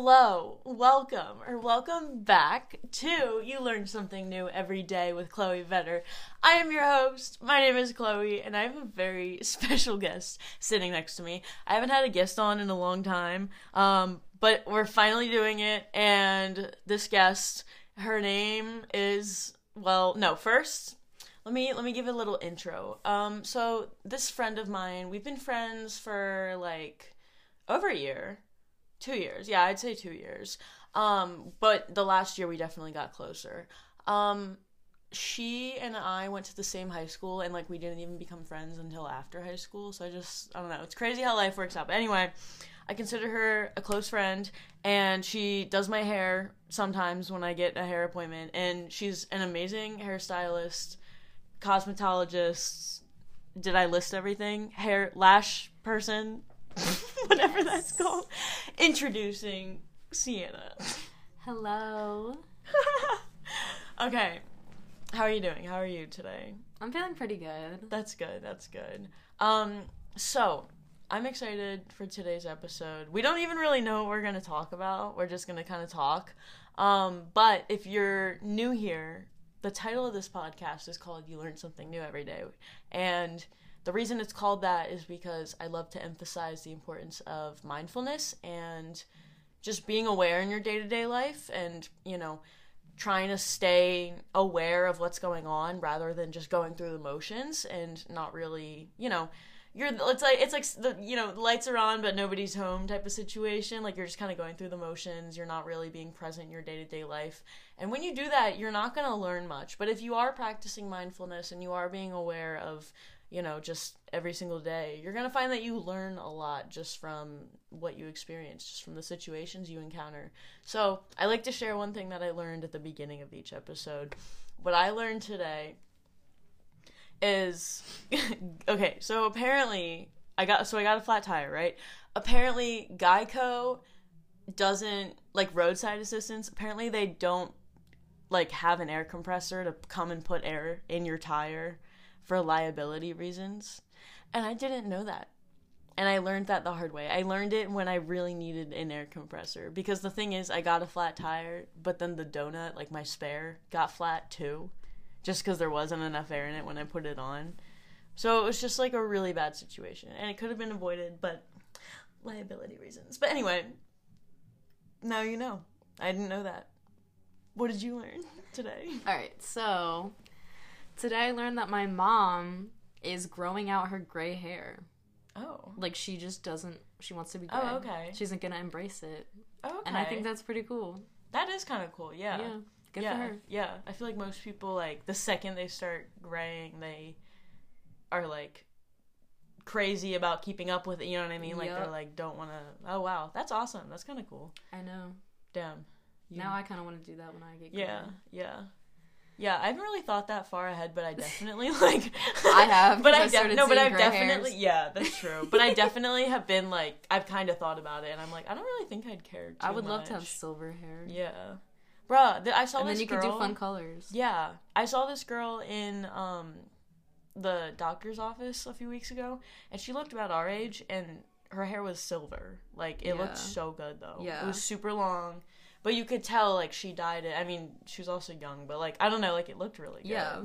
Hello, welcome, or welcome back to You Learn Something New Every Day with Chloe Vetter. I am your host, my name is Chloe, and I have a very special guest sitting next to me. I haven't had a guest on in a long time, but we're finally doing it, and this guest, her name is, well, no, first, let me give a little intro. So this friend of mine, we've been friends for, like, over a year. 2 years. Yeah, I'd say 2 years. But the last year we definitely got closer. She and I went to the same high school and, like, we didn't even become friends until after high school. So I don't know. It's crazy how life works out. But anyway, I consider her a close friend, and she does my hair sometimes when I get a hair appointment, and she's an amazing hairstylist, cosmetologist. Did I list everything? Hair, lash person. Whatever that's called. Introducing Siena. Hello. Okay. How are you doing? How are you today? I'm feeling pretty good. That's good. That's good. So I'm excited for today's episode. We don't even really know what we're going to talk about. We're just going to kind of talk. But if you're new here, the title of this podcast is called You Learn Something New Every Day. And the reason it's called that is because I love to emphasize the importance of mindfulness and just being aware in your day-to-day life and, you know, trying to stay aware of what's going on rather than just going through the motions and not really, you know, it's like the, you know, lights are on but nobody's home type of situation. Like, you're just kind of going through the motions. You're not really being present in your day-to-day life. And when you do that, you're not going to learn much. But if you are practicing mindfulness and you are being aware of, you know, just every single day, you're going to find that you learn a lot just from what you experience, just from the situations you encounter. So I like to share one thing that I learned at the beginning of each episode. What I learned today is, okay, so apparently, I got a flat tire, right? Apparently, Geico doesn't, like, roadside assistance, apparently they don't, like, have an air compressor to come and put air in your tire for liability reasons, and I didn't know that, and I learned that the hard way. I learned it when I really needed an air compressor, because the thing is, I got a flat tire, but then the donut, like my spare, got flat too, just because there wasn't enough air in it when I put it on, so it was just like a really bad situation, and it could have been avoided, but liability reasons. But anyway, now you know. I didn't know that. What did you learn today? Alright, so today I learned that my mom is growing out her gray hair. Oh. Like, she just doesn't, she wants to be gray. Oh, okay. She isn't going to embrace it. Oh, okay. And I think that's pretty cool. That is kind of cool, yeah. Yeah, good for her. Yeah, I feel like most people, like, the second they start graying, they are, like, crazy about keeping up with it, you know what I mean? Like, yep. They're, like, don't want to, oh, wow, that's awesome. That's kind of cool. I know. Damn. Now I kind of want to do that when I get gray. Yeah. Yeah, I haven't really thought that far ahead, but I definitely, like, I have. But I've definitely, yeah, that's true. But I definitely have been, like, I've kind of thought about it, and I'm like, I don't really think I'd care too much. I would love to have silver hair. Yeah, bruh, I saw this girl. And then you could do fun colors. Yeah, I saw this girl in the doctor's office a few weeks ago, and she looked about our age, and her hair was silver. Like, it looked so good though. Yeah, it was super long. But you could tell, like, she dyed it. I mean, she was also young, but, like, I don't know, like, it looked really good. Yeah.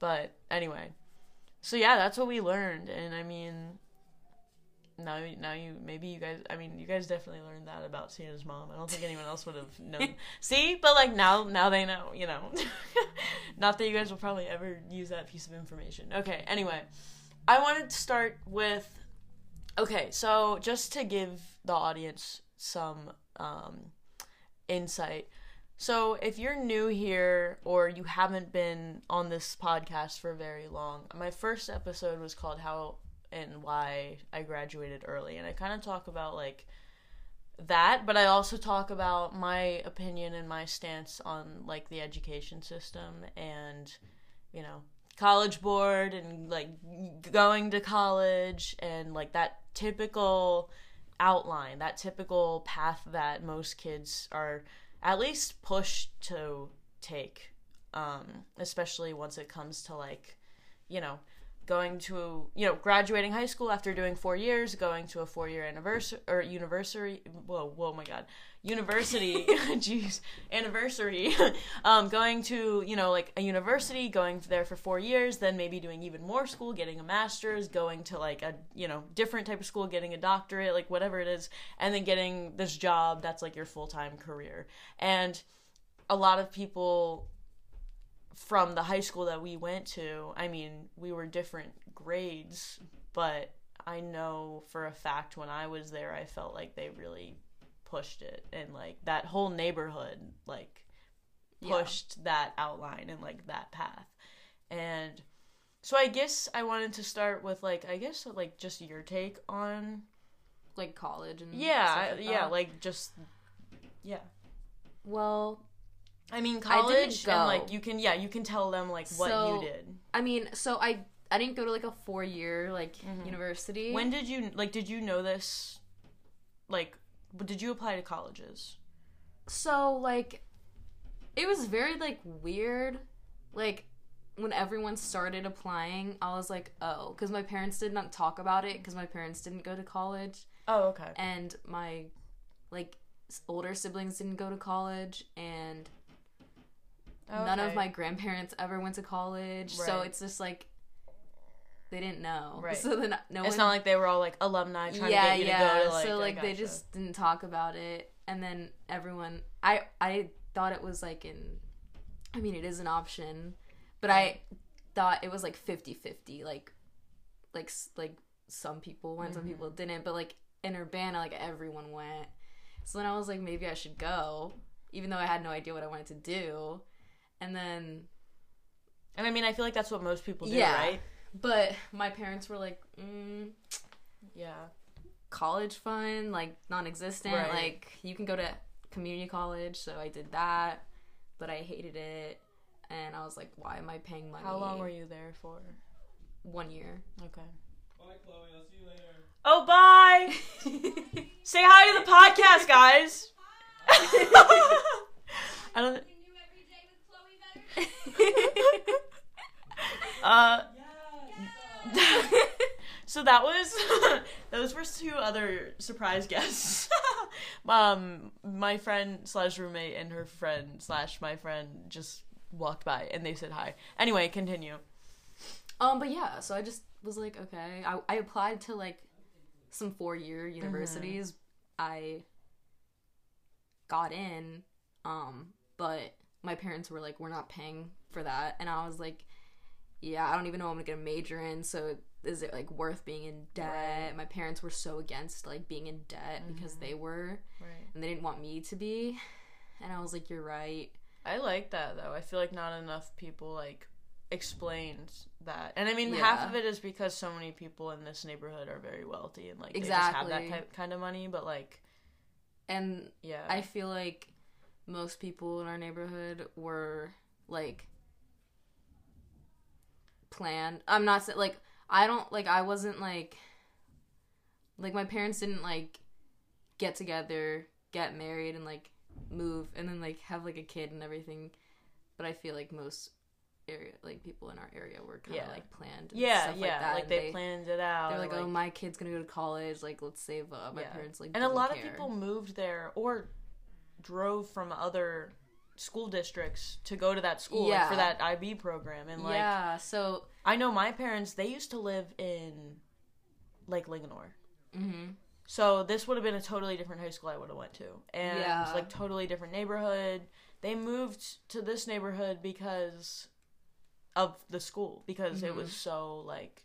But anyway. So, yeah, that's what we learned. And, I mean, you guys definitely learned that about Siena's mom. I don't think anyone else would have known. See? But, like, now they know, you know. Not that you guys will probably ever use that piece of information. Okay, anyway. I wanted to start with, okay, so just to give the audience some insight. So if you're new here or you haven't been on this podcast for very long, my first episode was called How and Why I Graduated Early, and I kind of talk about, like, that, but I also talk about my opinion and my stance on, like, the education system and, you know, College Board and, like, going to college and, like, that typical outline, that typical path that most kids are at least pushed to take, especially once it comes to, like, you know, going to, you know, graduating high school after doing 4 years, going to a 4-year anniversary or university, going to, you know, like a university, going there for 4 years, then maybe doing even more school, getting a master's, going to like a, you know, different type of school, getting a doctorate, like whatever it is, and then getting this job that's like your full-time career. And a lot of people from the high school that we went to, I mean, we were different grades, but I know for a fact when I was there, I felt like they really pushed it, and like that whole neighborhood like pushed that outline and like that path. And so I guess I wanted to start with like, I guess like just your take on like college and Well, I mean, college, and, like, you can tell them, like, what you did. I mean, so I didn't go to, like, a 4-year, like, university. When did you, like, did you know this, like, did you apply to colleges? So, like, it was very, like, weird, like, when everyone started applying, I was like, oh, because my parents did not talk about it, because my parents didn't go to college. Oh, okay. And my, like, older siblings didn't go to college, and... Okay. None of my grandparents ever went to college, so it's just, like, they didn't know. Right. So then it's not like they were all, like, alumni trying to get you to go to, like... So, like, they just didn't talk about it, and then everyone... I thought it was, like, in... I mean, it is an option, but I thought it was, like, 50-50, like some people went, some people didn't, but, like, in Urbana, like, everyone went. So then I was like, maybe I should go, even though I had no idea what I wanted to do. And then... And I mean, I feel like that's what most people do, right? But my parents were like, college fund, like, non-existent. Right. Like, you can go to community college, so I did that. But I hated it. And I was like, why am I paying money? How long were you there for? 1 year. Okay. Bye, Chloe. I'll see you later. Oh, bye! Say hi to the podcast, guys! I don't... So that was those were two other surprise guests. My friend / roommate and her friend / my friend just walked by and they said hi. Anyway, continue. But yeah, so I just was like, okay, I applied to like some 4-year universities. I got in, but my parents were like, we're not paying for that. And I was like, yeah, I don't even know what I'm gonna major in, so is it like worth being in debt? Right. My parents were so against like being in debt because they were and they didn't want me to be. And I was like, you're right. I like that though. I feel like not enough people like explained that. And I mean half of it is because so many people in this neighborhood are very wealthy and like they just have that kind of money, but like I feel like most people in our neighborhood were, like, planned. I'm not saying, like, I don't, like, I wasn't, like, my parents didn't, like, get together, get married, and, like, move, and then, like, have, like, a kid and everything. But I feel like most area, like, people in our area were kind of, like, planned and stuff like that. Like, they planned it out. They're like, oh, my kid's gonna go to college, like, let's save up. My parents, like, didn't care. And a lot of people moved there, or... drove from other school districts to go to that school like, for that IB program. And like so I know my parents, they used to live in Lake Linganore, so this would have been a totally different high school I would have went to, and like totally different neighborhood. They moved to this neighborhood because of the school, because it was so like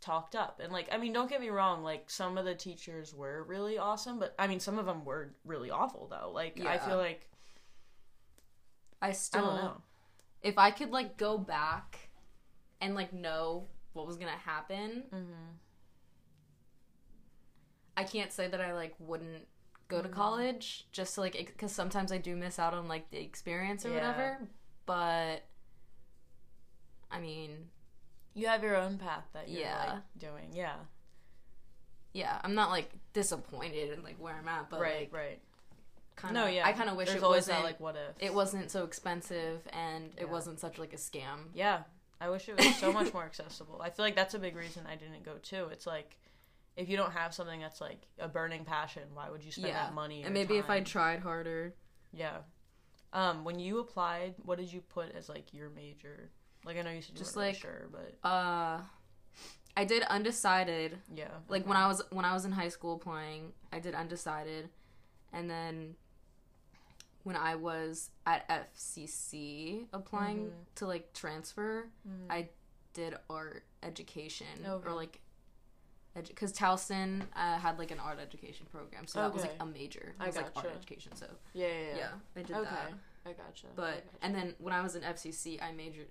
talked up. And like, I mean, don't get me wrong, like some of the teachers were really awesome, but I mean some of them were really awful though. Like I feel like I don't know if I could like go back and like know what was gonna happen. I can't say that I like wouldn't go to college, just to, like, because sometimes I do miss out on like the experience or whatever. But I mean, you have your own path that you're, like, doing. Yeah, I'm not, like, disappointed in, like, where I'm at, but, like... Right. I kind of wish it wasn't... There's always that, like, what if. It wasn't so expensive, and it wasn't such, like, a scam. Yeah. I wish it was so much more accessible. I feel like that's a big reason I didn't go too. It's like, if you don't have something that's like a burning passion, why would you spend that money? And maybe time? If I tried harder. Yeah. When you applied, what did you put as like your major? Like, I know you said you weren't sure, but I did undecided. Yeah. Like when I was in high school applying, I did undecided, and then when I was at FCC applying to like transfer, I did art education or like. Because Towson had like an art education program, so that was like a major. It was like art education, so yeah. I did that. I gotcha. And then when I was in FCC, I majored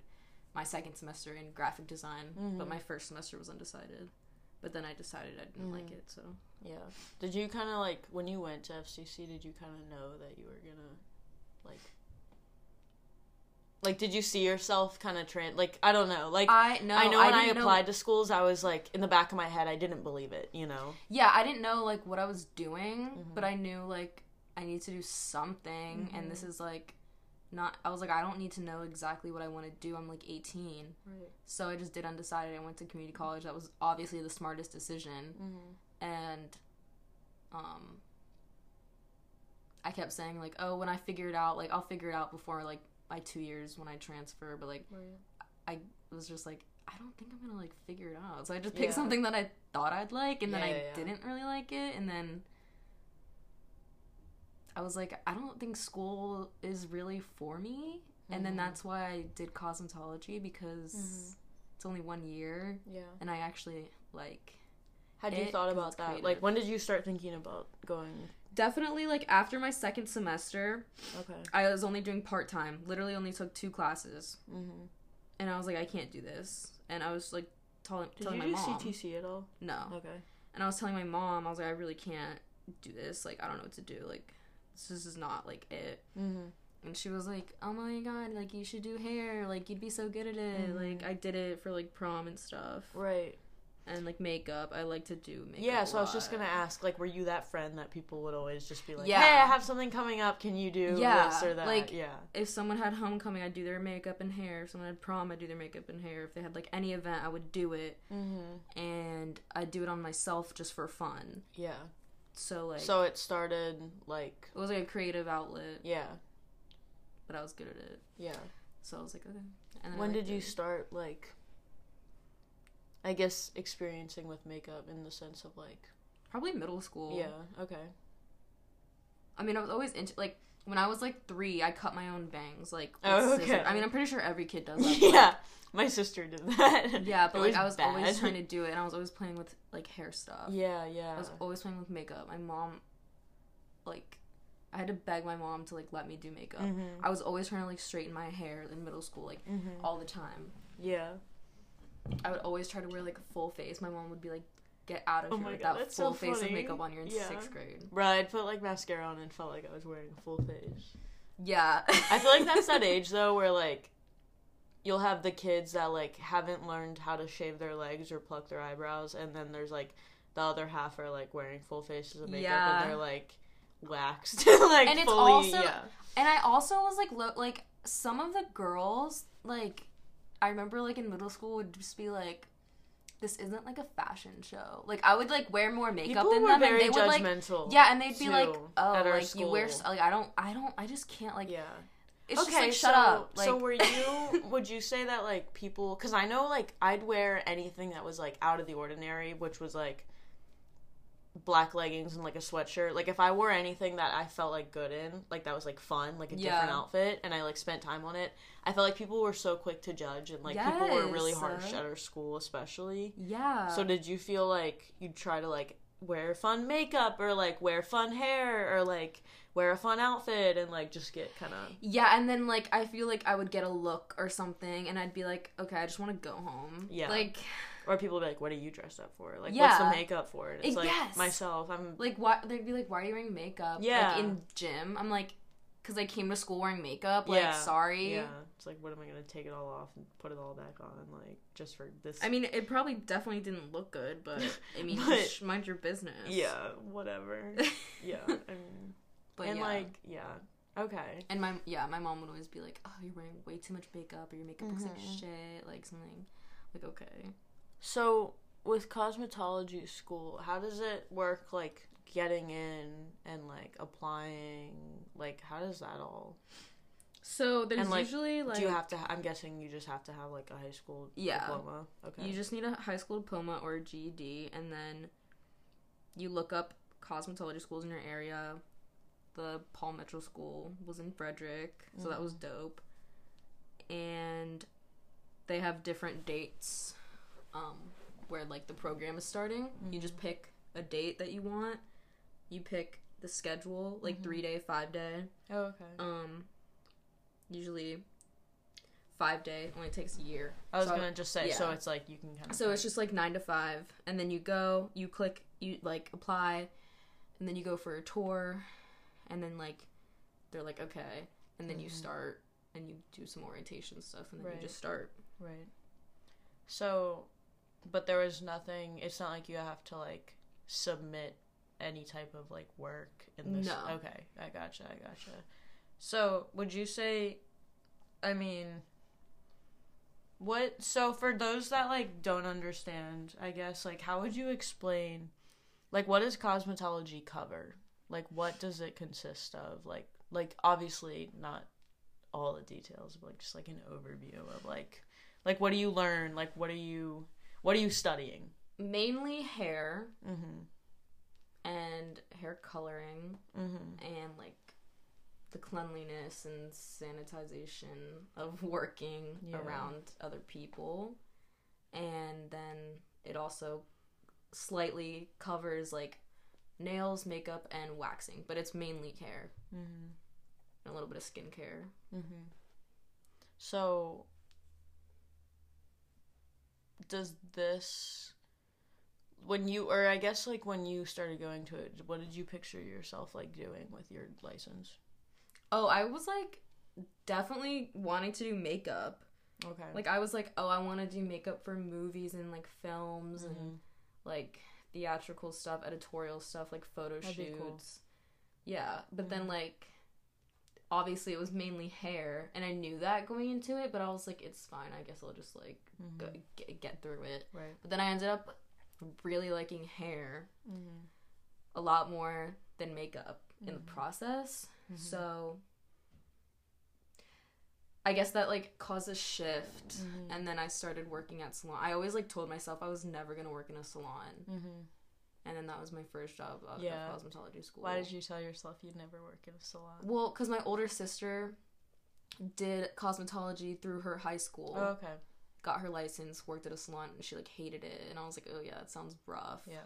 my second semester in graphic design, but my first semester was undecided. But then I decided I didn't like it, so Did you kind of like when you went to FCC? Did you kind of know that you were gonna like, did you see yourself kind of I don't know. Like, I know when I applied to schools, I was, like, in the back of my head, I didn't believe it, you know? Yeah, I didn't know, like, what I was doing, but I knew, like, I need to do something, and this is, like, not... I was, like, I don't need to know exactly what I want to do. I'm, like, 18. Right. So I just did undecided. I went to community college. That was obviously the smartest decision. And, I kept saying, like, oh, when I figure it out, like, I'll figure it out before, like, my 2 years when I transfer, but, like, I was just, like, I don't think I'm gonna, like, figure it out. So I just picked something that I thought I'd like, and then I didn't really like it, and then I was, like, I don't think school is really for me, and then that's why I did cosmetology, because it's only 1 year, and I actually, like... Had you thought about that? Creative. Like, when did you start thinking about going... Definitely, like, after my second semester, I was only doing part-time. Literally only took 2 classes. And I was like, I can't do this. And I was, like, telling my mom. Did you do CTC at all? No. Okay. And I was telling my mom, I was like, I really can't do this. Like, I don't know what to do. Like, this is not, like, it. And she was like, oh, my God, like, you should do hair. Like, you'd be so good at it. Like, I did it for, like, prom and stuff. Right. And, like, makeup. I like to do makeup. Yeah, so I was just going to ask, like, were you that friend that people would always just be like, hey, I have something coming up. Can you do this or that? Like, if someone had homecoming, I'd do their makeup and hair. If someone had prom, I'd do their makeup and hair. If they had, like, any event, I would do it. And I'd do it on myself just for fun. Yeah. So, like... So it started, like... It was, like, a creative outlet. Yeah. But I was good at it. Yeah. So I was like, okay. And then when did you start, like... I guess experiencing with makeup in the sense of, like... Probably middle school. Yeah, okay. I mean, I was always into... Like, when I was, like, 3, I cut my own bangs. Like, scissors. I mean, I'm pretty sure every kid does that. Yeah, like, my sister did that. Yeah, but, like, I was always trying to do it, and I was always playing with, like, hair stuff. Yeah, yeah. I was always playing with makeup. My mom, like... I had to beg my mom to, like, let me do makeup. I was always trying to, like, straighten my hair in middle school, like, all the time. Yeah. I would always try to wear, like, a full face. My mom would be like, get out of here with that full face of makeup on. You're in 6th grade. Right, I'd put, like, mascara on and felt like I was wearing a full face. Yeah. I feel like that's that age, though, where, like, you'll have the kids that, like, haven't learned how to shave their legs or pluck their eyebrows, and then there's, like, the other half are, like, wearing full faces of makeup, and they're, like, waxed. Like, and it's fully, also... Yeah. And I also was, like, like, some of the girls, like... I remember, like, in middle school would just be, like, this isn't, like, a fashion show. Like, I would, like, wear more makeup than them. People were very judgmental. Like, yeah, and they'd be, like, oh, like, you wear, like, I just can't, like, it's just, like, shut up. Like, so were you, would you say that, like, people, because I know, like, I'd wear anything that was, like, out of the ordinary, which was, like, black leggings and, like, a sweatshirt. Like, if I wore anything that I felt, like, good in, like, that was, like, fun, like, a different outfit, and I, like, spent time on it, I felt like people were so quick to judge, and, like, people were really harsh at our school, especially. Yeah. So did you feel like you'd try to, like, wear fun makeup, or, like, wear fun hair, or, like, wear a fun outfit, and, like, just get kind of... Yeah, and then, like, I feel like I would get a look or something, and I'd be like, okay, I just want to go home. Yeah. Like... Or people would be like, what are you dressed up for? Like, what's the makeup for? And it's like, myself, I'm... Like, why, they'd be like, why are you wearing makeup? Yeah. Like, in gym, I'm like, because I came to school wearing makeup, like, sorry. Yeah, it's like, what am I going to take it all off and put it all back on, like, just for this? I mean, it probably definitely didn't look good, but, I mean, but, mind your business. Yeah, whatever. Yeah, I mean... But, and, like, yeah... Okay. And my mom would always be like, oh, you're wearing way too much makeup, or your makeup looks like shit, like something. Like, okay. So with cosmetology school, how does it work, like, getting in and, like, applying? Like, how does that all... So there's and, like, usually, like... Do you have to... I'm guessing you just have to have, like, a high school diploma? Okay. You just need a high school diploma or a GED, and then you look up cosmetology schools in your area. The Paul Mitchell school was in Frederick, so that was dope. And they have different dates where, like, the program is starting. You just pick a date that you want. You pick the schedule, like, 3-day, 5-day. Oh, okay. Usually 5-day, only takes a year. I was gonna just say, so it's like you can kind of... So it's just like 9 to 5, and then you go, you click, you like apply, and then you go for a tour, and then like they're like, okay, and then you start and you do some orientation stuff, and then you just start. Right. So, but there was nothing, it's not like you have to like submit any type of like work in this. No. Okay, I gotcha. So, would you say, I mean, what, so for those that, like, don't understand, I guess, like, how would you explain, like, what does cosmetology cover? Like, what does it consist of? Like, obviously not all the details, but, like, just, like, an overview of, like, what do you learn? Like, what are you studying? Mainly hair. Mm-hmm. And hair coloring. Mm-hmm. And, like, the cleanliness and sanitization of working around other people. And then it also slightly covers, like, nails, makeup, and waxing. But it's mainly hair. Mm-hmm. And a little bit of skincare. Mm-hmm. So, does this... when you started going to it, what did you picture yourself, like, doing with your license? Oh, I was, like, definitely wanting to do makeup. Okay. Like, I was like, oh, I want to do makeup for movies and, like, films and, like, theatrical stuff, editorial stuff, like, photo shoots. Cool. Yeah. But then, like, obviously it was mainly hair, and I knew that going into it, but I was like, it's fine. I guess I'll just, like, go, get through it. Right. But then I ended up really liking hair a lot more than makeup in the process. So I guess that, like, caused a shift, and then I started working at salon. I always, like, told myself I was never going to work in a salon, and then that was my first job out of cosmetology school. Why did you tell yourself you'd never work in a salon? Well, because my older sister did cosmetology through her high school. Oh, okay. Got her license, worked at a salon, and she, like, hated it, and I was like, oh, yeah, that sounds rough. Yeah.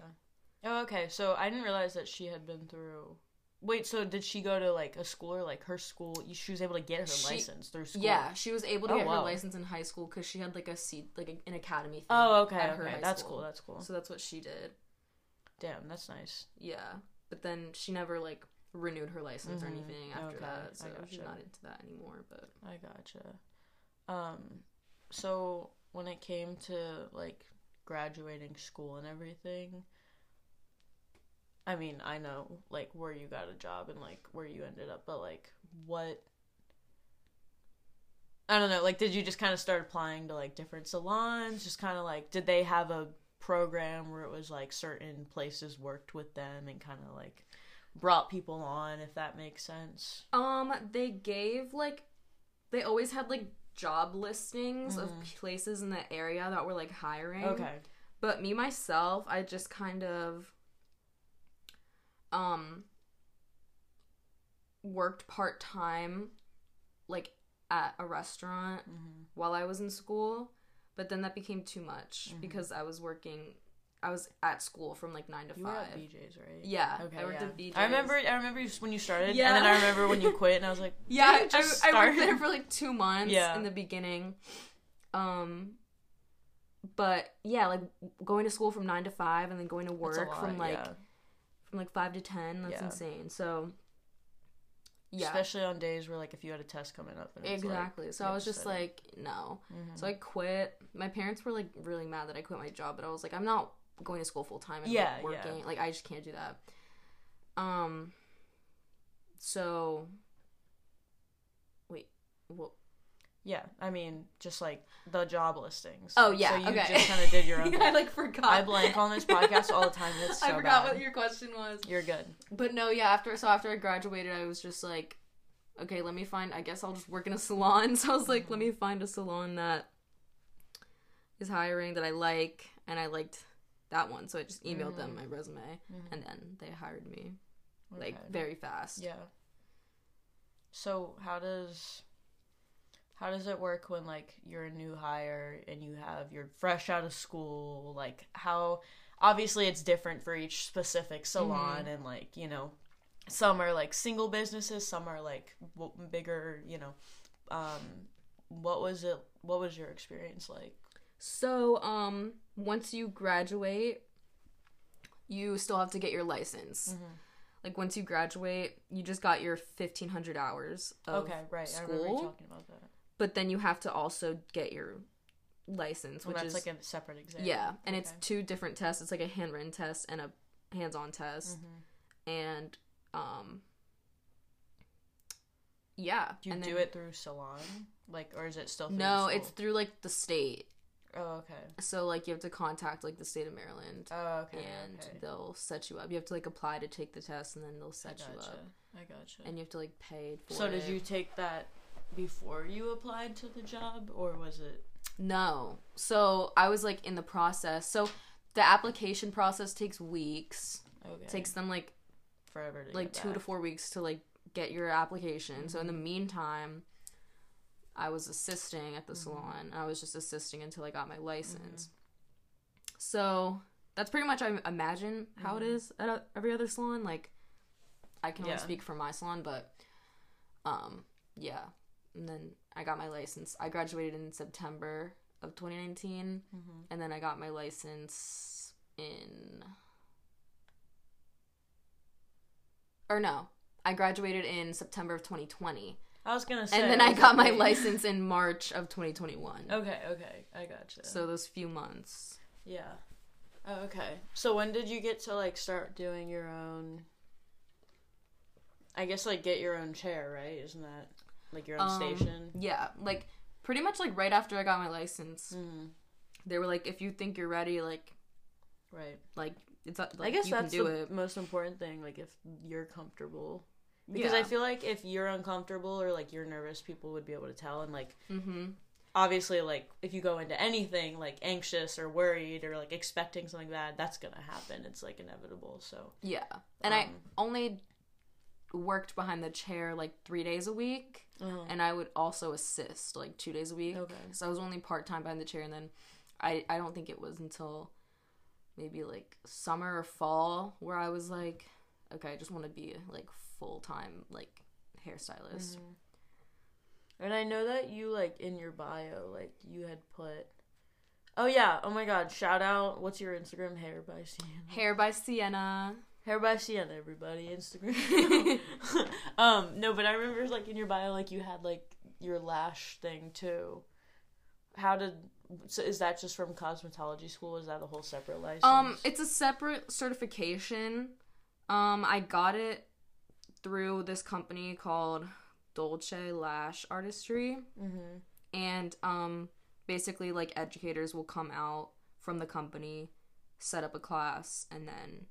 Oh, okay, so I didn't realize that she had been through... Wait, so did she go to, like, a school or, like, her school? She was able to get her license through school? Yeah, she was able to get her license in high school because she had, like, a seat, like, an academy thing. Oh, okay, at her high school. Cool, that's cool. So that's what she did. Damn, that's nice. Yeah, but then she never, like, renewed her license or anything after that, so she's not into that anymore, but... I gotcha. So when it came to, like, graduating school and everything... I mean, I know, like, where you got a job and, like, where you ended up, but, like, what, I don't know, like, did you just kind of start applying to, like, different salons, just kind of, like, did they have a program where it was, like, certain places worked with them and kind of, like, brought people on, if that makes sense? They gave, like, they always had, like, job listings of places in the area that were, like, hiring. Okay. But me, myself, I just kind of... worked part-time, like, at a restaurant while I was in school, but then that became too much because I was at school from, like, 9 to 5. You were at BJ's, right? Yeah. Okay, I worked at BJ's. I remember when you started, and then I remember when you quit, and I was like, yeah, I worked there for, like, 2 months in the beginning. But, yeah, like, going to school from 9 to 5 and then going to work from, like... Yeah. From, like, 5 to 10, that's insane. So, yeah. Especially on days where, like, if you had a test coming up. And exactly. Like, so, I was just like, no. Mm-hmm. So, I quit. My parents were, like, really mad that I quit my job, but I was like, I'm not going to school full-time and, like, working. Yeah. Like, I just can't do that. So, Well, yeah, I mean, just like the job listings. Oh yeah, so you just kind of did your own. Yeah, I like forgot. I blank on this podcast all the time. It's so I forgot bad. What your question was. You're good. But no, yeah. After I graduated, I was just like, okay, let me find. I guess I'll just work in a salon. So I was like, let me find a salon that is hiring that I like, and I liked that one. So I just emailed them my resume, and then they hired me, like very fast. Yeah. So how does it work when, like, you're a new hire and you're fresh out of school? Like, how, obviously it's different for each specific salon, and, like, you know, some are like single businesses, some are like bigger, you know. What was your experience like? So, once you graduate, you still have to get your license. Like, once you graduate, you just got your 1,500 hours of school. Okay, right. I remember you talking about that. But then you have to also get your license, which is... that's like a separate exam. Yeah, and it's two different tests. It's like a handwritten test and a hands-on test. And, yeah. Do you do it through salon? Like, or is it still through school? No, it's through, like, the state. Oh, okay. So, like, you have to contact, like, the state of Maryland. Oh, okay. And they'll set you up. You have to, like, apply to take the test, and then they'll set you up. I gotcha. And you have to, like, pay for it. So, did you take that before you applied to the job, or was it? No. So, I was, like, in the process. So, the application process takes weeks. Okay. It takes them, like, forever to, like, 2 to 4 weeks to, like, get your application. So, in the meantime... I was assisting at the salon. I was just assisting until I got my license. So that's pretty much, I imagine, how it is at every other salon. Like, I can only speak for my salon, but yeah. And then I got my license. I graduated in September of 2019, and then I got my license in... Or no, I graduated in September of 2020. I was gonna say. And then I got my license in March of 2021. Okay, I gotcha. So those few months. Yeah. Oh, okay. So when did you get to, like, start doing your own? I guess, like, get your own chair, right? Isn't that like your own station? Yeah, like pretty much like right after I got my license, they were like, if you think you're ready, like, right, like it's like, I guess you that's can do the it. Most important thing. Like, if you're comfortable. Because I feel like if you're uncomfortable or, like, you're nervous, people would be able to tell. And, like, obviously, like, if you go into anything, like, anxious or worried or, like, expecting something bad, that's going to happen. It's, like, inevitable, so. Yeah. And I only worked behind the chair, like, 3 days a week. And I would also assist, like, 2 days a week. Okay. So I was only part-time behind the chair. And then I don't think it was until maybe, like, summer or fall where I was, like, okay, I just want to be, like, full-time, like, hairstylist. And I know that you, like, in your bio, like, you had put... Oh, yeah. Oh, my God. Shout out. What's your Instagram? Hair by Siena. Hair by Siena, everybody. Instagram. No, but I remember, like, in your bio, like, you had, like, your lash thing, too. How did... So is that just from cosmetology school? Is that a whole separate license? It's a separate certification. I got it through this company called Dolce Lash Artistry. And basically, like, educators will come out from the company, set up a class, and then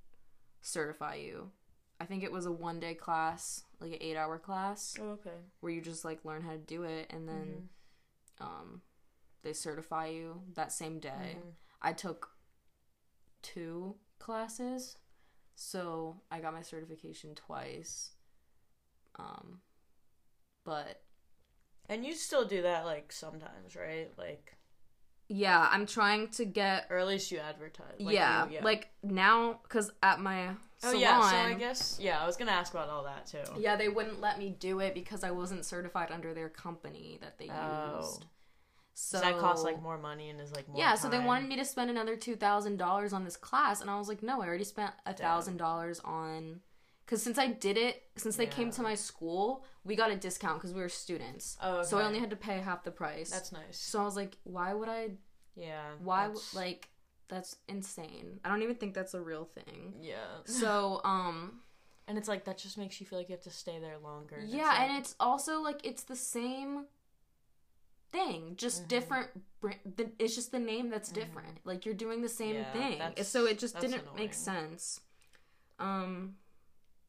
certify you. I think it was a one-day class, like an 8-hour class. Oh, okay. Where you just, like, learn how to do it, and then they certify you that same day. I took 2 classes, so I got my certification twice. But and you still do that, like, sometimes, right? Like, yeah, I'm trying to get, or at least you advertise, like, yeah, you, yeah, like, now, because at my salon, so I guess, yeah, I was gonna ask about all that too. Yeah, they wouldn't let me do it because I wasn't certified under their company that they used. So that costs, like, more money and is, like, more time. So they wanted me to spend another $2,000 on this class, and I was like, no, I already spent $1,000 on, because since I did it, since they came to my school, we got a discount because we were students. Oh, okay. So I only had to pay half the price. That's nice. So I was like, why would I? Yeah. Why like, that's insane. I don't even think that's a real thing. Yeah. So and it's like, that just makes you feel like you have to stay there longer. Yeah, and it's also like, it's the same thing, just different. It's just the name that's different. Like, you're doing the same thing. So it just didn't make sense.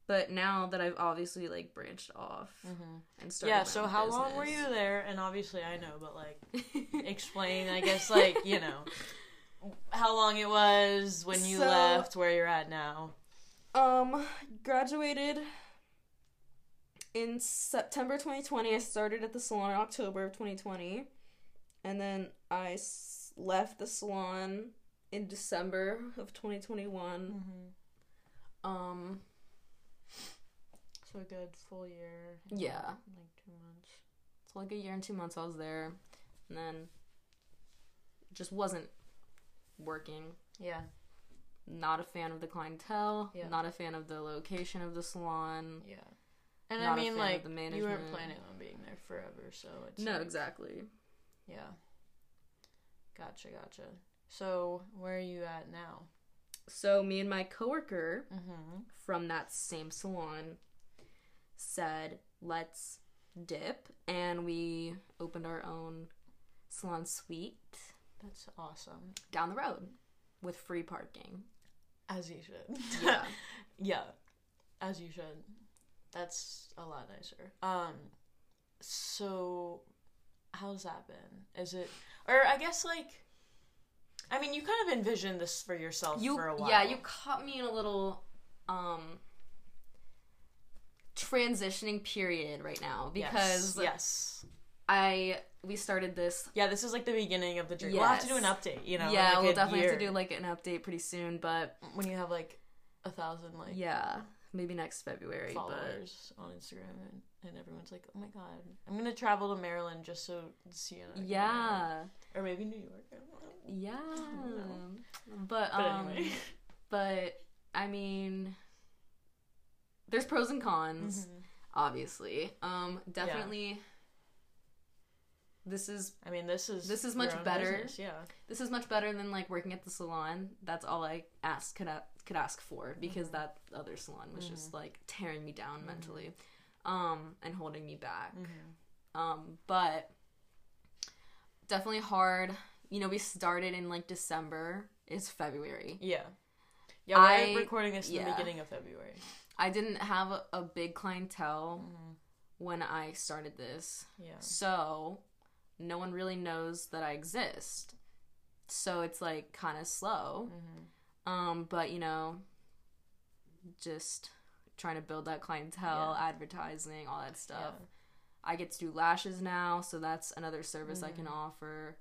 But now that I've obviously, like, branched off and started so how business. Long were you there? And obviously I know, but, like, explain, I guess, like, you know, how long it was when you left, where you're at now. Graduated in September 2020. I started at the salon in October of 2020. And then I left the salon in December of 2021. So a good full year. Yeah. Like 2 months. So like a year and 2 months I was there. And then just wasn't working. Yeah. Not a fan of the clientele. Yeah. Not a fan of the location of the salon. Yeah. And I mean, like, you weren't planning on being there forever, so it's... No, like, exactly. Yeah. Gotcha. So where are you at now? So me and my coworker from that same salon said, let's dip, and we opened our own salon suite. That's awesome. Down the road with free parking. As you should. Yeah. Yeah. As you should. That's a lot nicer. So how's that been? Is it, or I guess, like, I mean, you kind of envisioned this for yourself for a while. Yeah, you caught me in a little transitioning period right now, because yes. We started this. Yeah, this is like the beginning of the journey. Yes. We'll have to do an update, you know. Yeah, like we'll definitely have to do like an update pretty soon, but when you have like 1,000 like maybe next February followers on Instagram and everyone's like, oh my god, I'm gonna travel to Maryland just so Siena can Maryland. Or maybe New York, I don't know. Anyway. But I mean, there's pros and cons obviously. Definitely this is much better business, this is much better than like working at the salon. That's all I could ask for, because that other salon was just like tearing me down mentally and holding me back. But definitely hard. You know, we started in like December. It's February. Yeah, we're recording this in the beginning of February. I didn't have a big clientele when I started this. Yeah. So no one really knows that I exist. So it's like kind of slow. But, you know, just trying to build that clientele, advertising, all that stuff. Yeah. I get to do lashes now, so that's another service I can offer.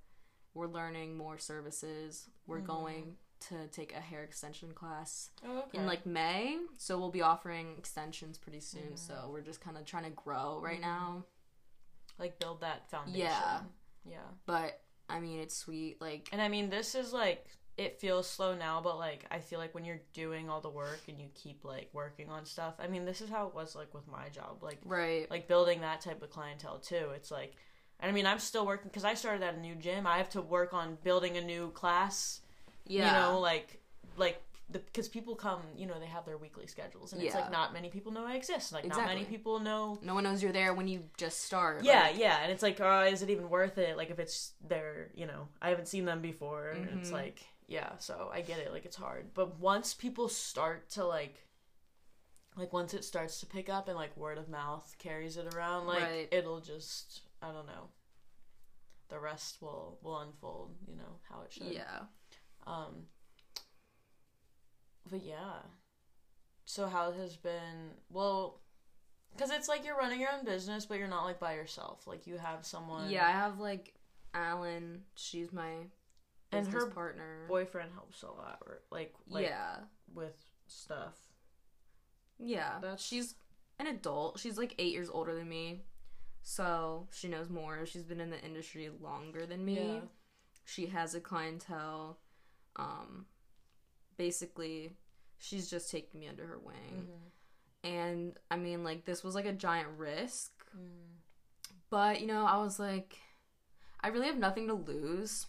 We're learning more services. We're going to take a hair extension class in, like, May, so we'll be offering extensions pretty soon, so we're just kind of trying to grow right now. Like, build that foundation. Yeah. But, I mean, it's sweet, like... And, I mean, this is, like... It feels slow now, but, like, I feel like when you're doing all the work and you keep, like, working on stuff... I mean, this is how it was, like, with my job. Like, right. Like, building that type of clientele, too. It's, like... And, I mean, I'm still working... Because I started at a new gym. I have to work on building a new class. Yeah. You know, like because people come... You know, they have their weekly schedules. And it's, like, not many people know I exist. Like, not many people know... No one knows you're there when you just start. Yeah, like... yeah. And it's, like, oh, is it even worth it? Like, if it's their... You know, I haven't seen them before. And it's, like... Yeah, so I get it, like, it's hard. But once people start to, like, once it starts to pick up and, like, word of mouth carries it around, like, it'll just, I don't know, the rest will unfold, you know, how it should. Yeah. But, yeah. So how it has been, well, because it's, like, you're running your own business, but you're not, like, by yourself. Like, you have someone. Yeah, I have, like, Ellen. She's my... And her partner. Boyfriend helps a lot, like with stuff. Yeah, she's an adult. She's like 8 years older than me, so she knows more. She's been in the industry longer than me. Yeah. She has a clientele. Basically, she's just taking me under her wing, and I mean, like, this was like a giant risk, but you know, I was like, I really have nothing to lose.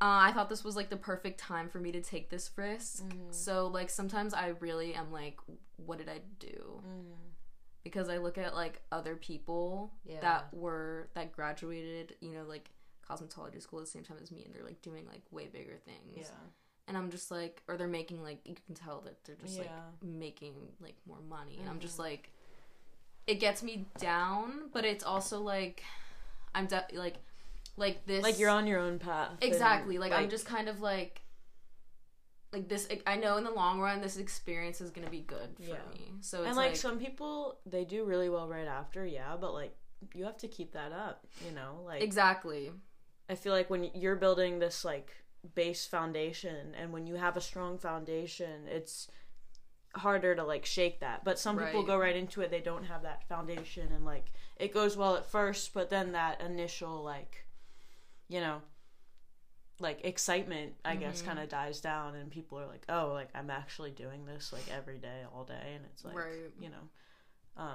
I thought this was, like, the perfect time for me to take this risk. So, like, sometimes I really am, like, what did I do? because I look at like other people that graduated, you know, like cosmetology school at the same time as me, and they're like doing like way bigger things. Yeah. And I'm just like, or they're making like, you can tell that they're just like making like more money. And I'm just like, it gets me down, but it's also like, I'm like this. Like you're on your own path. Exactly. Like I'm just kind of like this, I know in the long run, this experience is going to be good for me. So it's, and like some people, they do really well right after. Yeah. But like, you have to keep that up, you know, like. Exactly. I feel like when you're building this like base foundation, and when you have a strong foundation, it's harder to like shake that, but some people go right into it, they don't have that foundation, and like it goes well at first, but then that initial like, you know, like excitement, I guess, kind of dies down, and people are like, oh, like I'm actually doing this like every day, all day, and it's like you know,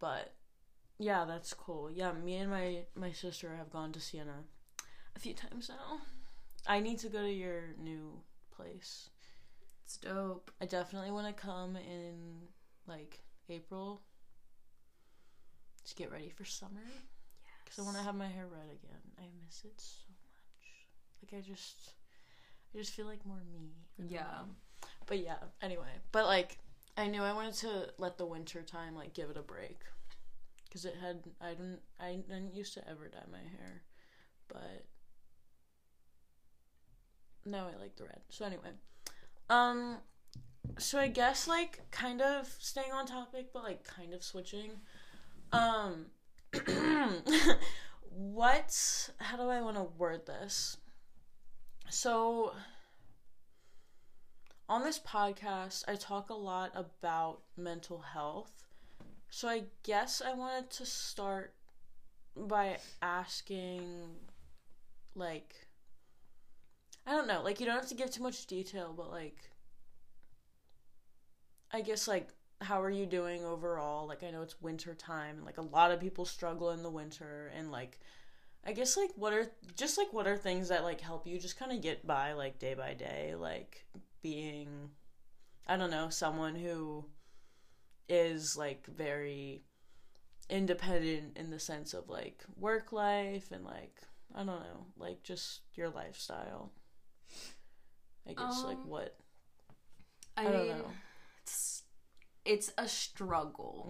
but yeah, that's cool. Yeah, me and my sister have gone to Siena a few times now. I need to go to your new place. It's dope. I definitely want to come in like April to get ready for summer. Yes. Because I want to have my hair red again. I miss it so much. Like I just feel like more me. Yeah. But yeah. Anyway, but like I knew I wanted to let the winter time like give it a break, because it had I didn't used to ever dye my hair, but now I like the red. So anyway, so I guess like kind of staying on topic, but like kind of switching. How do I want to word this? So on this podcast, I talk a lot about mental health. So I guess I wanted to start by asking, like, I don't know, like, you don't have to give too much detail, but, like, I guess, like, how are you doing overall? Like, I know it's winter time, and, like, a lot of people struggle in the winter, and, like, I guess, like, what are things that, like, help you just kind of get by, like, day by day, like, being, I don't know, someone who is, like, very independent in the sense of, like, work life and, like, I don't know, like, just your lifestyle. I guess, like, what? I don't know. It's a struggle.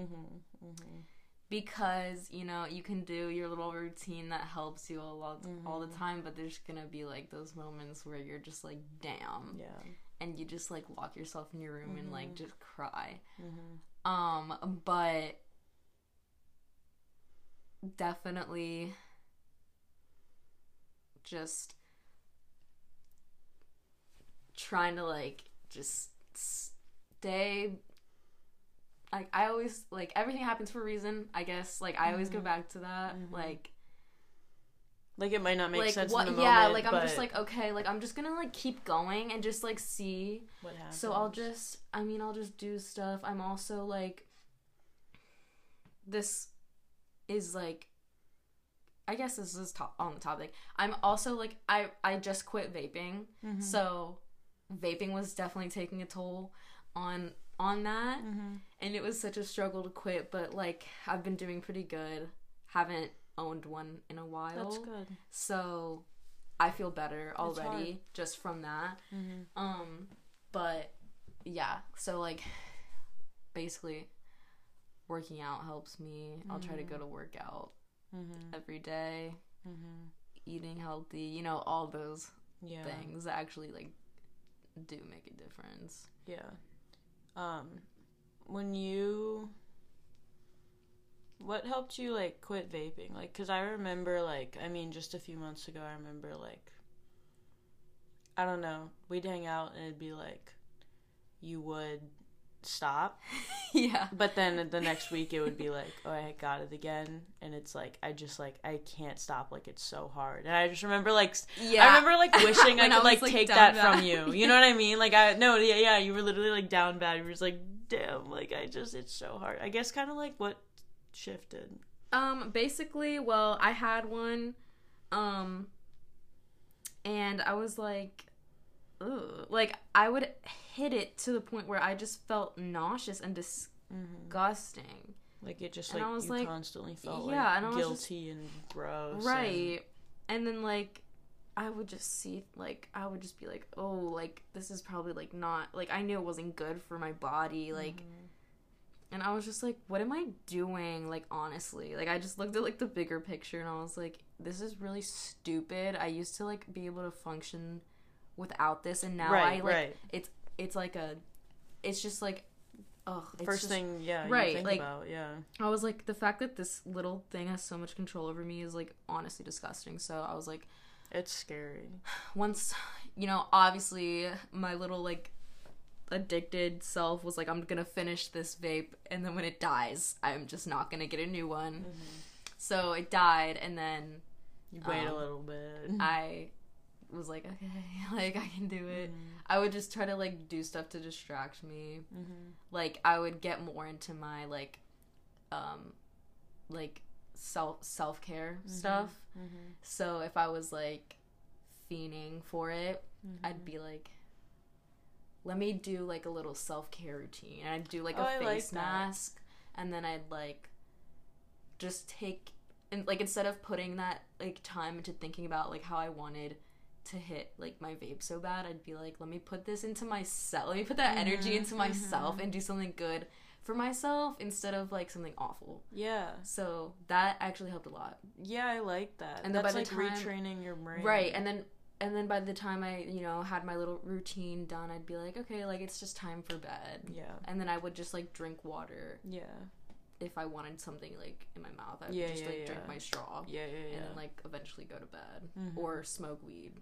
Because, you know, you can do your little routine that helps you a lot all the time, but there's gonna be, like, those moments where you're just, like, damn. Yeah. And you just, like, lock yourself in your room and, like, just cry. But definitely just trying to, like, just stay, like, I always, like, everything happens for a reason, I guess, like, I always go back to that, like, it might not make sense in the moment, like, but I'm just, like, okay, like, I'm just gonna, like, keep going and just, like, see what happens. So I'll just do stuff. I'm also, like, this is, like, I guess this is on the topic. I'm also, like, I just quit vaping. So vaping was definitely taking a toll on that. And it was such a struggle to quit, but, like, I've been doing pretty good. Haven't owned one in a while. That's good. So I feel better already just from that. But, yeah. So, like, basically working out helps me. I'll try to go to work out every day, eating healthy, you know, all those things that actually, like, do make a difference. What helped you, like, quit vaping? Like, because I remember, like, I mean, just a few months ago, I remember, like, I don't know, we'd hang out and it'd be, like, you would stop but then the next week it would be like, oh, I got it again, and it's like, I just, like, I can't stop, like, it's so hard. And I just remember, like, wishing I could, like, take that bad from you, you know what I mean? Like, you were literally, like, down bad. You were just like, damn, like, it's so hard. I guess kind of, like, what shifted? Basically, well, I had one, and I was like, ugh. Like, I would hit it to the point where I just felt nauseous and disgusting. Like, it just, like, you like, constantly felt, yeah, like, guilty just, and gross. Right. And then, like, I would just see, like, I would just be like, oh, like, this is probably, like, not, like, I knew it wasn't good for my body, like, and I was just like, what am I doing? Like, honestly, like, I just looked at, like, the bigger picture, and I was like, this is really stupid. I used to, like, be able to function without this, and now it's like a, it's just, like, ugh, it's first just, thing, yeah, right, you think like, about, yeah. I was like, the fact that this little thing has so much control over me is, like, honestly disgusting. So I was like, it's scary. Once, you know, obviously my little, like, addicted self was like, I'm gonna finish this vape, and then when it dies, I'm just not gonna get a new one. So it died, and then you wait a little bit. I was like, okay, like, I can do it. I would just try to, like, do stuff to distract me. Like, I would get more into my, like, self-care stuff. So if I was, like, fiending for it, I'd be like, let me do, like, a little self-care routine. And I'd do, like, a face mask. And then I'd, like, just take... and, like, instead of putting that, like, time into thinking about, like, how I wanted to hit, like, my vape so bad, I'd be like, let me put this into myself. Let me put that energy into myself and do something good for myself instead of, like, something awful. Yeah. So that actually helped a lot. Yeah, I like that. And that's, then by the like, time, retraining your brain. Right, and then... and then by the time I, you know, had my little routine done, I'd be like, okay, like, it's just time for bed. Yeah. And then I would just, like, drink water. Yeah. If I wanted something, like, in my mouth, I would just, like, drink my straw. And then, like, eventually go to bed. Or smoke weed.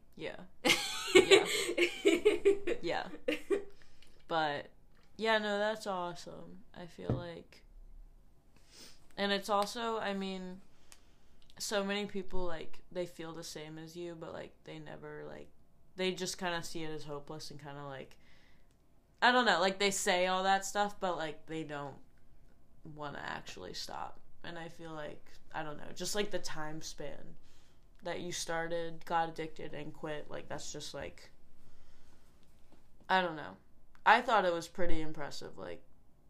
But, yeah, no, that's awesome. I feel like... and it's also, I mean... so many people, like, they feel the same as you, but, like, they never, like, they just kind of see it as hopeless and kind of, like, I don't know, like, they say all that stuff, but, like, they don't want to actually stop. And I feel like, I don't know, just, like, the time span that you started, got addicted, and quit, like, that's just, like, I don't know. I thought it was pretty impressive, like,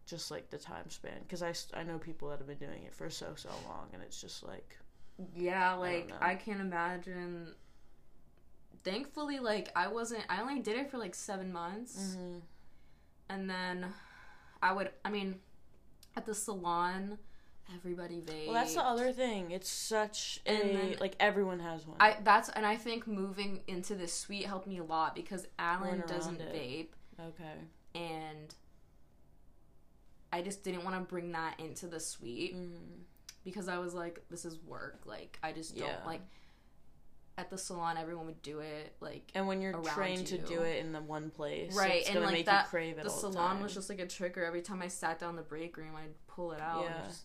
just, like, the time span, because I know people that have been doing it for so long, and it's just, like... yeah, like, I can't imagine. Thankfully, like, I only did it for, like, 7 months. And then at the salon, everybody vaped. Well, that's the other thing. It's such like, everyone has one. And I think moving into this suite helped me a lot because Alan doesn't vape. Okay. And I just didn't want to bring that into the suite. Because I was like, this is work. Like, I just don't, like, at the salon, everyone would do it, like, and when you're trained to do it in the one place, right, it's going to make you crave it all the time. The salon was just, like, a trigger. Every time I sat down in the break room, I'd pull it out. And just,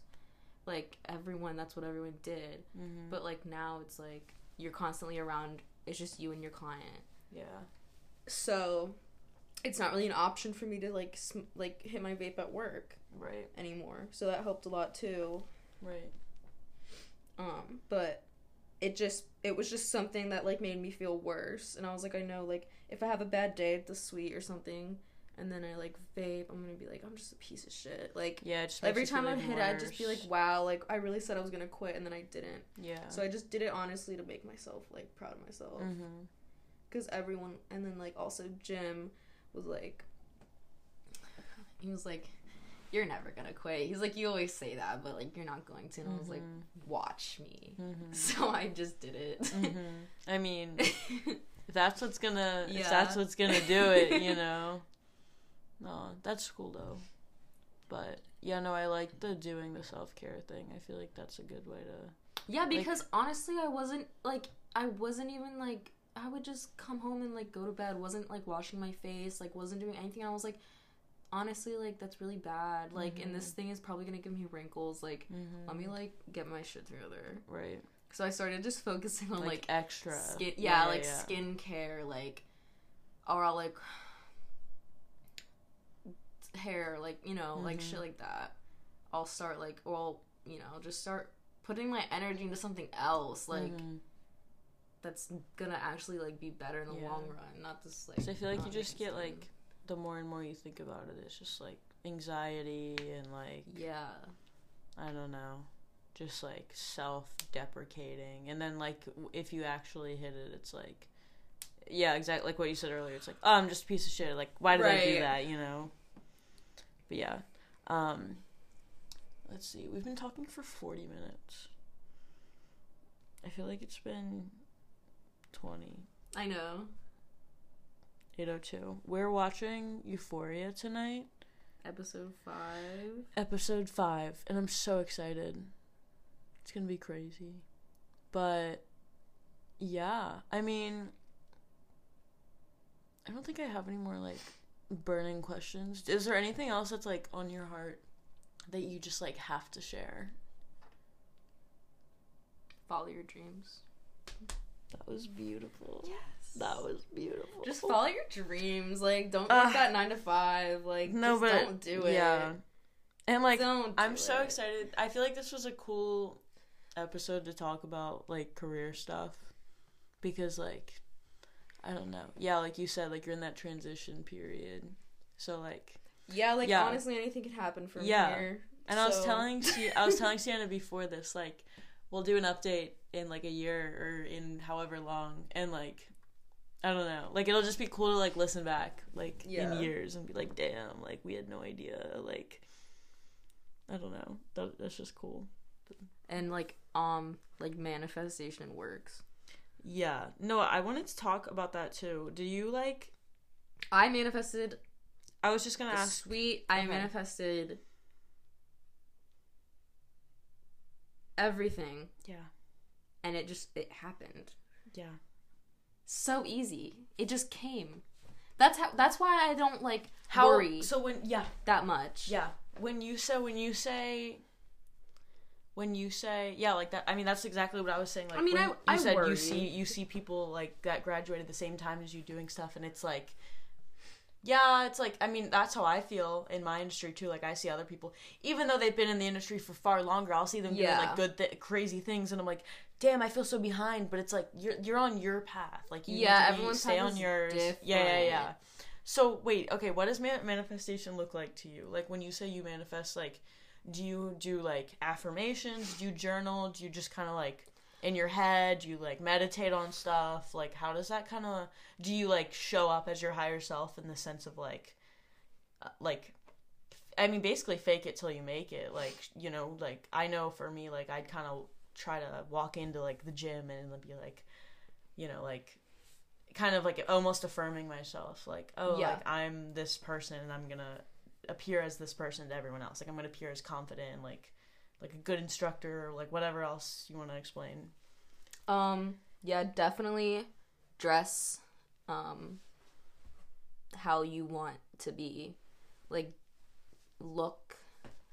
like, that's what everyone did. But, like, now it's, like, you're constantly around. It's just you and your client. Yeah. So, it's not really an option for me to, like, hit my vape at work. Right. Anymore. So that helped a lot, too. Right. But it was just something that, like, made me feel worse. And I was like, I know, like, if I have a bad day at the suite or something, and then I, like, vape, I'm gonna be like, I'm just a piece of shit. Like, yeah, every time I'd hit it, I'd just be like, wow, like, I really said I was gonna quit, and then I didn't. Yeah. So I just did it honestly to make myself, like, proud of myself. Because everyone, and then, like, also Jim was like, he was like, you're never gonna quit. He's like, you always say that, but, like, you're not going to. And I was like, watch me. So I just did it. I mean, if that's what's gonna do it, you know. No, that's cool, though. But, yeah, no, I like the doing the self-care thing. I feel like that's a good way to... yeah, because, like, honestly, I wasn't even, I would just come home and, like, go to bed. Wasn't, like, washing my face. Like, wasn't doing anything. I was like... honestly, like, that's really bad. Like, and this thing is probably gonna give me wrinkles. Like, let me, like, get my shit together. Right. So I started just focusing on, like extra. Skin, skin care, like, or I'll, like, hair, like, you know, like, shit like that. I'll start, like, just start putting my energy into something else. Like, that's gonna actually, like, be better in the long run. Not just, like... so I feel like you just get, like... the more and more you think about it, it's just, like, anxiety and, like... Yeah. I don't know. Just, like, self-deprecating. And then, like, if you actually hit it, it's, like... Yeah, exactly. Like what you said earlier. It's like, oh, I'm just a piece of shit. Like, why did I do that, you know? But, yeah. Let's see. We've been talking for 40 minutes. I feel like it's been 20. I know. 8:02. We're watching Euphoria tonight. Episode 5. Episode 5. And I'm so excited. It's gonna be crazy. But, yeah. I mean... I don't think I have any more, like, burning questions. Is there anything else that's, like, on your heart that you just, like, have to share? Follow your dreams. That was beautiful. Yes. That was beautiful. Just follow your dreams. Like, don't work that 9 to 5. Like, no, just don't do it. Yeah. And, like, I'm so excited. I feel like this was a cool episode to talk about, like, career stuff. Because, like... I don't know. Yeah, like you said, like, you're in that transition period. So, like... Yeah, like, honestly, anything could happen from here. And so. I was telling Sienna before this, like, we'll do an update in, like, a year or in however long. And, like, I don't know. Like, it'll just be cool to, like, listen back, like, in years and be like, damn, like, we had no idea. Like, I don't know. That's just cool. And, like manifestation works. Yeah. No, I wanted to talk about that, too. Do you, like... I manifested... I was just gonna ask... Sweet. I manifested... everything. Yeah. And it happened. Yeah. So easy. It just came. That's why I don't, like, worry that much. Yeah. When you say... When you say, yeah, like that, I mean, that's exactly what I was saying. Like, I mean, I said worry. You see people, like, that graduated the same time as you doing stuff, and it's like, yeah, it's like, I mean, that's how I feel in my industry, too. Like, I see other people, even though they've been in the industry for far longer, I'll see them doing, like, good, crazy things, and I'm like, damn, I feel so behind, but it's like, you're on your path. Like, you need to stay on yours. Different. Yeah. So, wait, okay, what does manifestation look like to you? Like, when you say you manifest, like... Do you do, like, affirmations? Do you journal? Do you just kind of, like, in your head? Do you, like, meditate on stuff? Like, how does that kind of... Do you, like, show up as your higher self in the sense of, like... I mean, basically fake it till you make it. Like, you know, like, I know for me, like, I'd kind of try to walk into, like, the gym and it'd be, like, you know, like... Kind of, like, almost affirming myself. Like, oh, like, I'm this person and I'm gonna... appear as this person to everyone else. Like, I'm gonna appear as confident and like a good instructor, or like whatever else you want to explain. Yeah, definitely dress how you want to be, like, look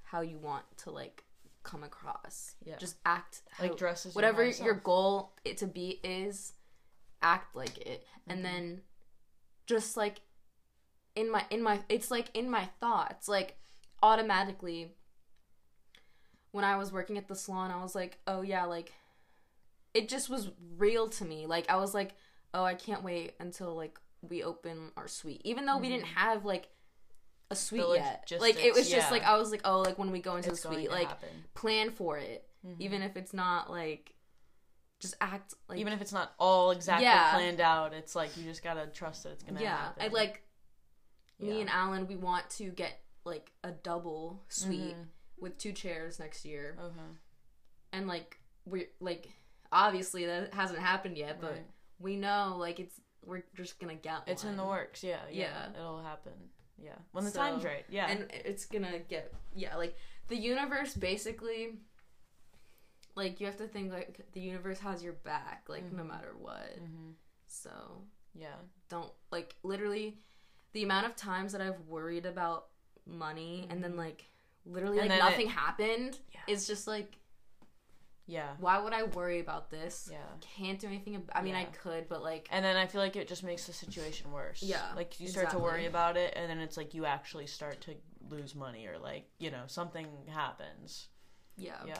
how you want to, like, come across. Yeah, just act how, like, dress as whatever your goal it to be is, act like it. Mm-hmm. And then just, like, in my it's, like, in my thoughts, like, automatically when I was working at the salon, I was like, oh yeah, like, it just was real to me. Like, I was like, oh, I can't wait until, like, we open our suite, even though we didn't have, like, a suite yet. Like, it was just like, I was like, oh, like, when we go into the suite, like, happen. Plan for it. Mm-hmm. Even if it's not, like, just act, like, even if it's not all exactly planned out, it's like, you just gotta trust that it's gonna happen. I like me and Alan, we want to get, like, a double suite with 2 chairs next year. Uh-huh. And, like, we're, like, obviously that hasn't happened yet, but we know, like, we're just gonna get one. It's in the works, yeah. It'll happen, when the time's right, And it's gonna get, like, the universe basically, like, you have to think, like, the universe has your back, like, no matter what. Mm-hmm. So, yeah. Don't, like, literally... The amount of times that I've worried about money and then, like, literally, like, nothing happened is just, like, why would I worry about this? Yeah. Can't do anything I mean, I could, but, like... And then I feel like it just makes the situation worse. Yeah. Like, you start to worry about it, and then it's, like, you actually start to lose money or, like, you know, something happens. Yeah. Yeah.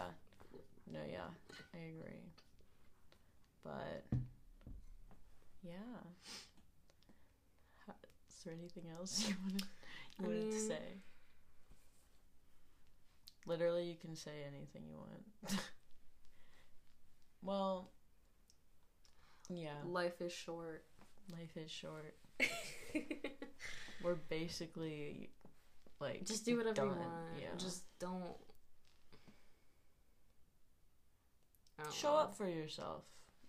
No, yeah. I agree. But, yeah... Is there anything else you wanted to say? Literally, you can say anything you want. Well, yeah. Life is short. Life is short. We're basically, like, just do whatever you want. Yeah. Just don't. Show up for yourself.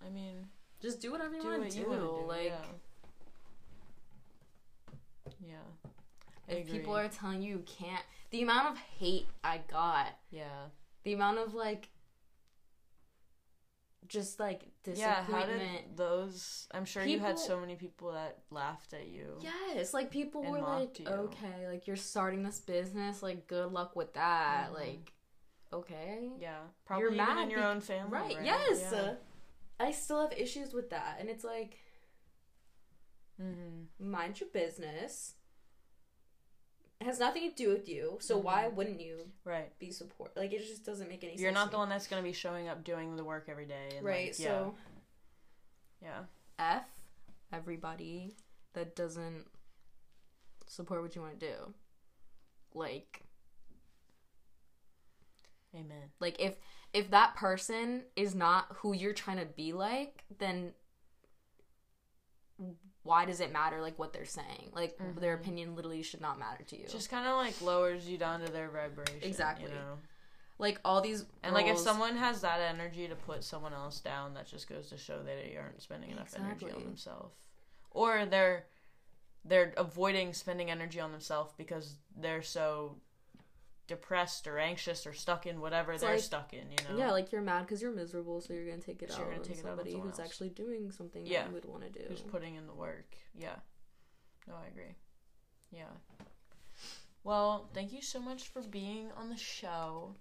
I mean, just do whatever you want to do. Like, yeah. If people are telling you you can't, the amount of hate I got. Yeah. The amount of, like, just, like, disappointment. Yeah, how did those... I'm sure people, you had so many people that laughed at you. Yes, like, people were like, okay, like, you're starting this business, like, good luck with that, mm-hmm. like, okay. Yeah, probably you're even mad in your own family. Right, right? Yes. Yeah. I still have issues with that, and it's like, mm-hmm. mind your business. It has nothing to do with you, so mm-hmm. why wouldn't you right. be support? Like, it just doesn't make any sense. You're not the one that's going to be showing up doing the work every day. And right, like, yeah. so. Yeah. F everybody that doesn't support what you want to do. Like. Amen. Like, if that person is not who you're trying to be like, then why does it matter, like, what they're saying? Like, mm-hmm. their opinion literally should not matter to you. Just kind of, like, lowers you down to their vibration. Exactly. You know? Like, all these girls... And, like, if someone has that energy to put someone else down, that just goes to show that they aren't spending enough exactly. energy on themselves. Or they're avoiding spending energy on themselves because they're so depressed or anxious or stuck in whatever it's they're like, stuck in, you know? Yeah, like, you're mad because you're miserable, so you're going to take it out on somebody who's actually doing something yeah. that you would want to do. Who's putting in the work. Yeah. No, I agree. Yeah. Well, thank you so much for being on the show.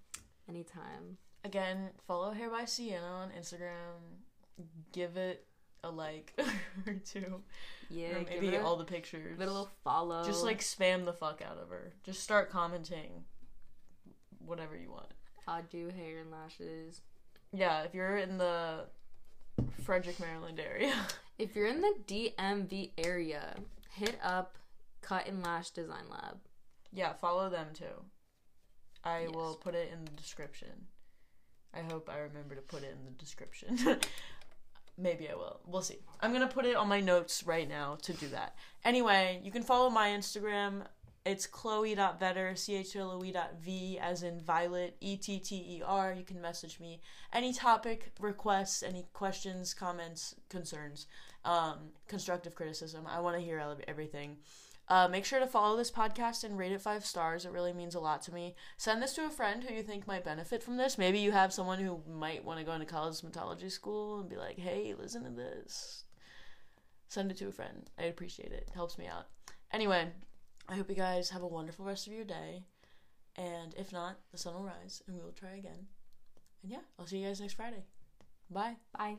Anytime. Again, follow Hair by Siena on Instagram. Give it a like or two. Yeah, or maybe all the pictures. Give it a little follow. Just, like, spam the fuck out of her. Just start commenting. Whatever you want. I do hair and lashes. Yeah, if you're in the Frederick, Maryland area. If you're in the DMV area, hit up Cut and Lash Design Lab. Yeah, follow them too. I will put it in the description. I hope I remember to put it in the description. Maybe I will. We'll see. I'm going to put it on my notes right now to do that. Anyway, you can follow my Instagram. It's chloe.vetter, chloe.v, as in Violet, E-T-T-E-R. You can message me. Any topic, requests, any questions, comments, concerns, constructive criticism. I want to hear everything. Make sure to follow this podcast and rate it 5 stars. It really means a lot to me. Send this to a friend who you think might benefit from this. Maybe you have someone who might want to go into cosmetology school and be like, hey, listen to this. Send it to a friend. I appreciate it. It helps me out. Anyway, I hope you guys have a wonderful rest of your day, and if not, the sun will rise, and we will try again. And yeah, I'll see you guys next Friday. Bye. Bye.